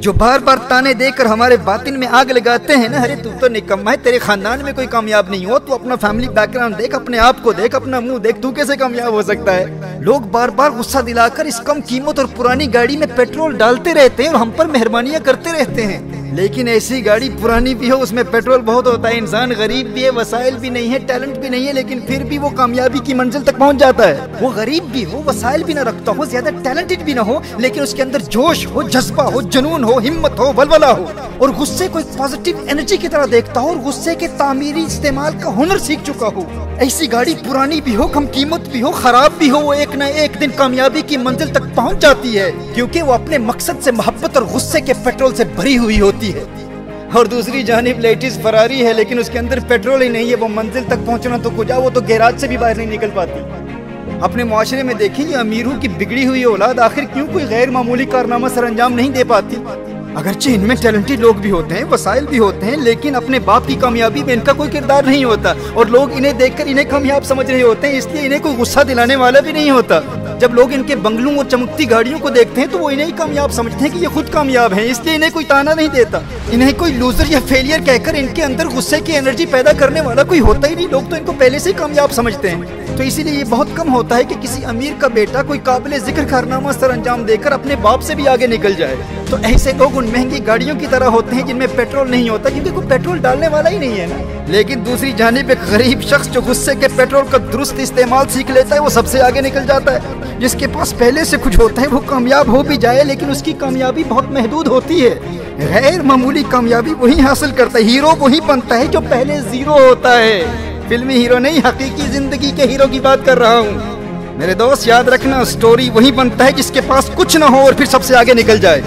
جو بار بار تانے دے کر ہمارے باطن میں آگ لگاتے ہیں نا، ارے تو تو نکما ہے، تیرے خاندان میں کوئی کامیاب نہیں ہو، تو اپنا فیملی بیک گراؤنڈ دیکھ، اپنے آپ کو دیکھ، اپنا منہ دیکھ، تو کیسے کامیاب ہو سکتا ہے؟ لوگ بار بار غصہ دلا کر اس کم قیمت اور پرانی گاڑی میں پیٹرول ڈالتے رہتے ہیں اور ہم پر مہربانیاں کرتے رہتے ہیں، لیکن ایسی گاڑی پرانی بھی ہو، اس میں پیٹرول بہت ہوتا ہے، انسان غریب بھی ہے، وسائل بھی نہیں ہے، ٹیلنٹ بھی نہیں ہے، لیکن پھر بھی وہ کامیابی کی منزل تک پہنچ جاتا ہے۔ وہ غریب بھی ہو، وسائل بھی نہ رکھتا ہو، زیادہ ٹیلنٹڈ بھی نہ ہو، لیکن اس کے اندر جوش ہو، جذبہ ہو، جنون ہو، ہمت ہو، ولولہ ہو، اور غصے کو ایک پازیٹیو انرجی کی طرح دیکھتا ہو اور غصے کے تعمیری استعمال کا ہنر سیکھ چکا ہو۔ ایسی گاڑی پرانی بھی ہو، کم قیمت بھی ہو، خراب بھی ہو، وہ ایک نہ ایک دن کامیابی کی منزل تک پہنچ جاتی ہے، کیونکہ وہ اپنے مقصد سے محبت اور غصے کے پیٹرول سے بھری ہوئی ہوتی ہے۔ اور دوسری جانب لیٹسٹ فراری ہے، لیکن اس کے اندر پیٹرول ہی نہیں ہے، وہ منزل تک پہنچنا تو کجا، وہ تو گیراج سے بھی باہر نہیں نکل پاتی۔ اپنے معاشرے میں دیکھیں، یہ امیروں کی بگڑی ہوئی اولاد آخر کیوں کوئی غیر معمولی کارنامہ سر انجام نہیں دے پاتی؟ اگرچہ ان میں ٹیلنٹڈ لوگ بھی ہوتے ہیں، وسائل بھی ہوتے ہیں، لیکن اپنے باپ کی کامیابی میں ان کا کوئی کردار نہیں ہوتا، اور لوگ انہیں دیکھ کر انہیں کامیاب سمجھ رہے ہوتے ہیں، اس لیے انہیں کوئی غصہ دلانے والا بھی نہیں ہوتا۔ جب لوگ ان کے بنگلوں اور چمکتی گاڑیوں کو دیکھتے ہیں تو وہ انہیں کامیاب سمجھتے ہیں کہ یہ خود کامیاب ہیں، اس لیے انہیں کوئی تانا نہیں دیتا، انہیں کوئی لوزر یا فیلئر کہہ کر ان کے اندر غصے کی انرجی پیدا کرنے والا کوئی ہوتا ہی نہیں، لوگ تو ان کو پہلے سے کامیاب سمجھتے ہیں۔ تو اسی لیے یہ بہت کم ہوتا ہے کہ کسی امیر کا بیٹا کوئی قابل ذکر کارنامہ سر انجام دے کر اپنے باپ سے بھی آگے نکل جائے۔ تو ایسے لوگ ان مہنگی گاڑیوں کی طرح ہوتے ہیں جن میں پیٹرول نہیں ہوتا، کیونکہ کوئی پیٹرول ڈالنے والا ہی نہیں ہے نا۔ لیکن دوسری جانب ایک غریب شخص جو غصے کے پیٹرول کا درست استعمال سیکھ لیتا ہے، وہ سب سے آگے نکل جاتا ہے۔ جس کے پاس پہلے سے کچھ ہوتا ہے وہ کامیاب ہو بھی جائے، لیکن اس کی کامیابی بہت محدود ہوتی ہے، غیر معمولی کامیابی وہی حاصل کرتا ہے، ہیرو وہی بنتا ہے جو پہلے زیرو ہوتا ہے۔ فلمی ہیرو نہیں، حقیقی زندگی کے ہیرو کی بات کر رہا ہوں میرے دوست، یاد رکھنا، اسٹوری وہی بنتا ہے جس کے پاس کچھ نہ ہو اور پھر سب سے آگے نکل جائے۔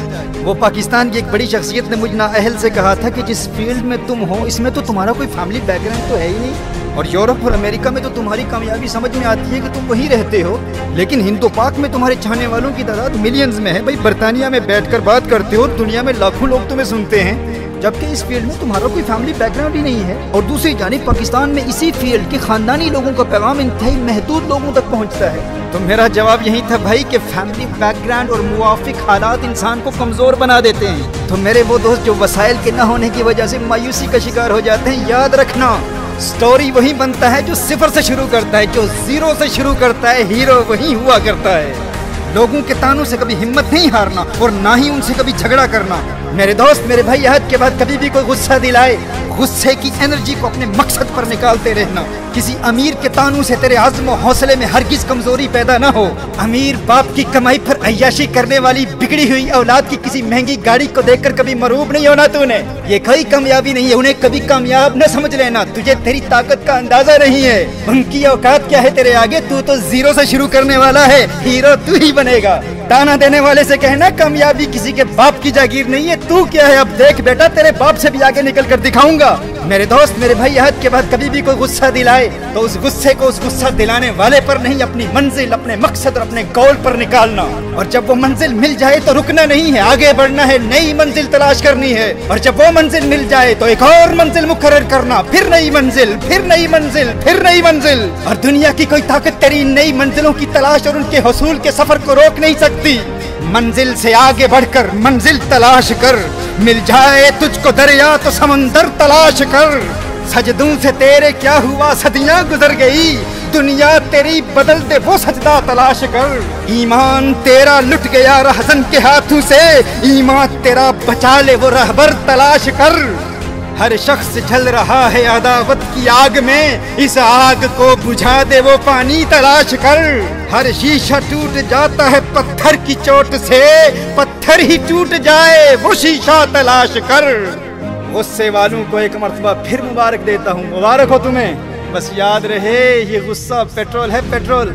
وہ پاکستان کی ایک بڑی شخصیت نے مجھ نااہل سے کہا تھا کہ جس فیلڈ میں تم ہو اس میں تو تمہارا کوئی فیملی بیک گراؤنڈ تو ہے ہی نہیں، اور یورپ اور امریکہ میں تو تمہاری کامیابی سمجھ میں آتی ہے کہ تم وہی رہتے ہو، لیکن ہند و پاک میں تمہارے چاہنے والوں کی تعداد ملینز میں ہے، بھائی برطانیہ میں بیٹھ کر بات کرتے ہو اور دنیا میں لاکھوں لوگ تمہیں سنتے ہیں، جبکہ اس فیلڈ میں تمہارا کوئی فیملی بیک گراؤنڈ ہی نہیں ہے۔ اور دوسری جانب پاکستان میں اسی فیلڈ کے خاندانی لوگوں کا پیغام انتہائی محدود لوگوں تک پہنچتا ہے۔ تو میرا جواب یہی تھا بھائی کہ فیملی بیک گراؤنڈ اور موافق حالات انسان کو کمزور بنا دیتے ہیں۔ تو میرے وہ دوست جو وسائل کے نہ ہونے کی وجہ سے مایوسی کا شکار ہو جاتے ہیں، یاد رکھنا، سٹوری وہی بنتا ہے جو صفر سے شروع کرتا ہے، جو زیرو سے شروع کرتا ہے، ہیرو وہی ہوا کرتا ہے۔ لوگوں کے تانوں سے کبھی ہمت نہیں ہارنا اور نہ ہی ان سے کبھی جھگڑا کرنا۔ میرے دوست، میرے بھائی، عہد کے بعد کبھی بھی کوئی غصہ دلائے، غصے کی انرجی کو اپنے مقصد پر نکالتے رہنا۔ کسی امیر کے تانوں سے تیرے عزم و حوصلے میں ہرگز کمزوری پیدا نہ ہو۔ امیر باپ کی کمائی پر عیاشی کرنے والی بگڑی ہوئی اولاد کی کسی مہنگی گاڑی کو دیکھ کر کبھی مروب نہیں ہونا تو نے، یہ کوئی کامیابی نہیں ہے، انہیں کبھی کامیاب نہ سمجھ لینا، تجھے تیری طاقت کا اندازہ نہیں ہے، ان کی اوقات کیا ہے تیرے آگے، تو زیرو سے شروع کرنے والا ہے، ہیرو تو ہی بنے گا۔ تانا دینے والے سے کہنا کامیابی کسی کے باپ کی جاگیر نہیں ہے، تو کیا ہے اب دیکھ بیٹا، تیرے باپ سے بھی آگے نکل کر دکھاؤں گا۔ میرے دوست، میرے بھائی، عہد کے بعد کبھی بھی کوئی غصہ دلائے تو اس غصے کو اس غصہ دلانے والے پر نہیں، اپنی منزل، اپنے مقصد اور اپنے گول پر نکالنا، اور جب وہ منزل مل جائے تو رکنا نہیں ہے، آگے بڑھنا ہے، نئی منزل تلاش کرنی ہے، اور جب وہ منزل مل جائے تو ایک اور منزل مقرر کرنا، پھر نئی منزل، پھر نئی منزل، پھر نئی منزل، اور دنیا کی کوئی طاقت ترین نئی منزلوں کی تلاش اور ان کے حصول کے سفر کو روک نہیں سکتی۔ منزل سے آگے بڑھ کر منزل تلاش کر، مل جائے تجھ کو دریا تو سمندر تلاش کر، سجدوں سے تیرے کیا ہوا صدیاں گزر گئی، دنیا تیری بدل دے وہ سجدہ تلاش کر، ایمان تیرا لٹ گیا رہزن کے ہاتھوں سے، ایمان تیرا بچا لے وہ رہبر تلاش کر۔ ہر شخص جھل رہا ہے عداوت کی آگ میں، اس آگ کو بجھا دے وہ پانی تلاش کر، ہر شیشہ ٹوٹ جاتا ہے پتھر کی چوٹ سے، پتھر ہی ٹوٹ جائے وہ شیشہ تلاش کر۔ غصے والوں کو ایک مرتبہ پھر مبارک دیتا ہوں، مبارک ہو تمہیں، بس یاد رہے یہ غصہ پیٹرول ہے، پیٹرول،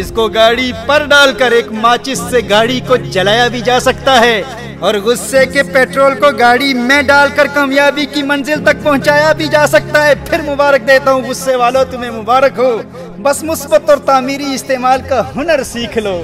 اس کو گاڑی پر ڈال کر ایک ماچس سے گاڑی کو جلایا بھی جا سکتا ہے، اور غصے کے پیٹرول کو گاڑی میں ڈال کر کامیابی کی منزل تک پہنچایا بھی جا سکتا ہے۔ پھر مبارک دیتا ہوں غصے والوں، تمہیں مبارک ہو، بس مثبت اور تعمیری استعمال کا ہنر سیکھ لو۔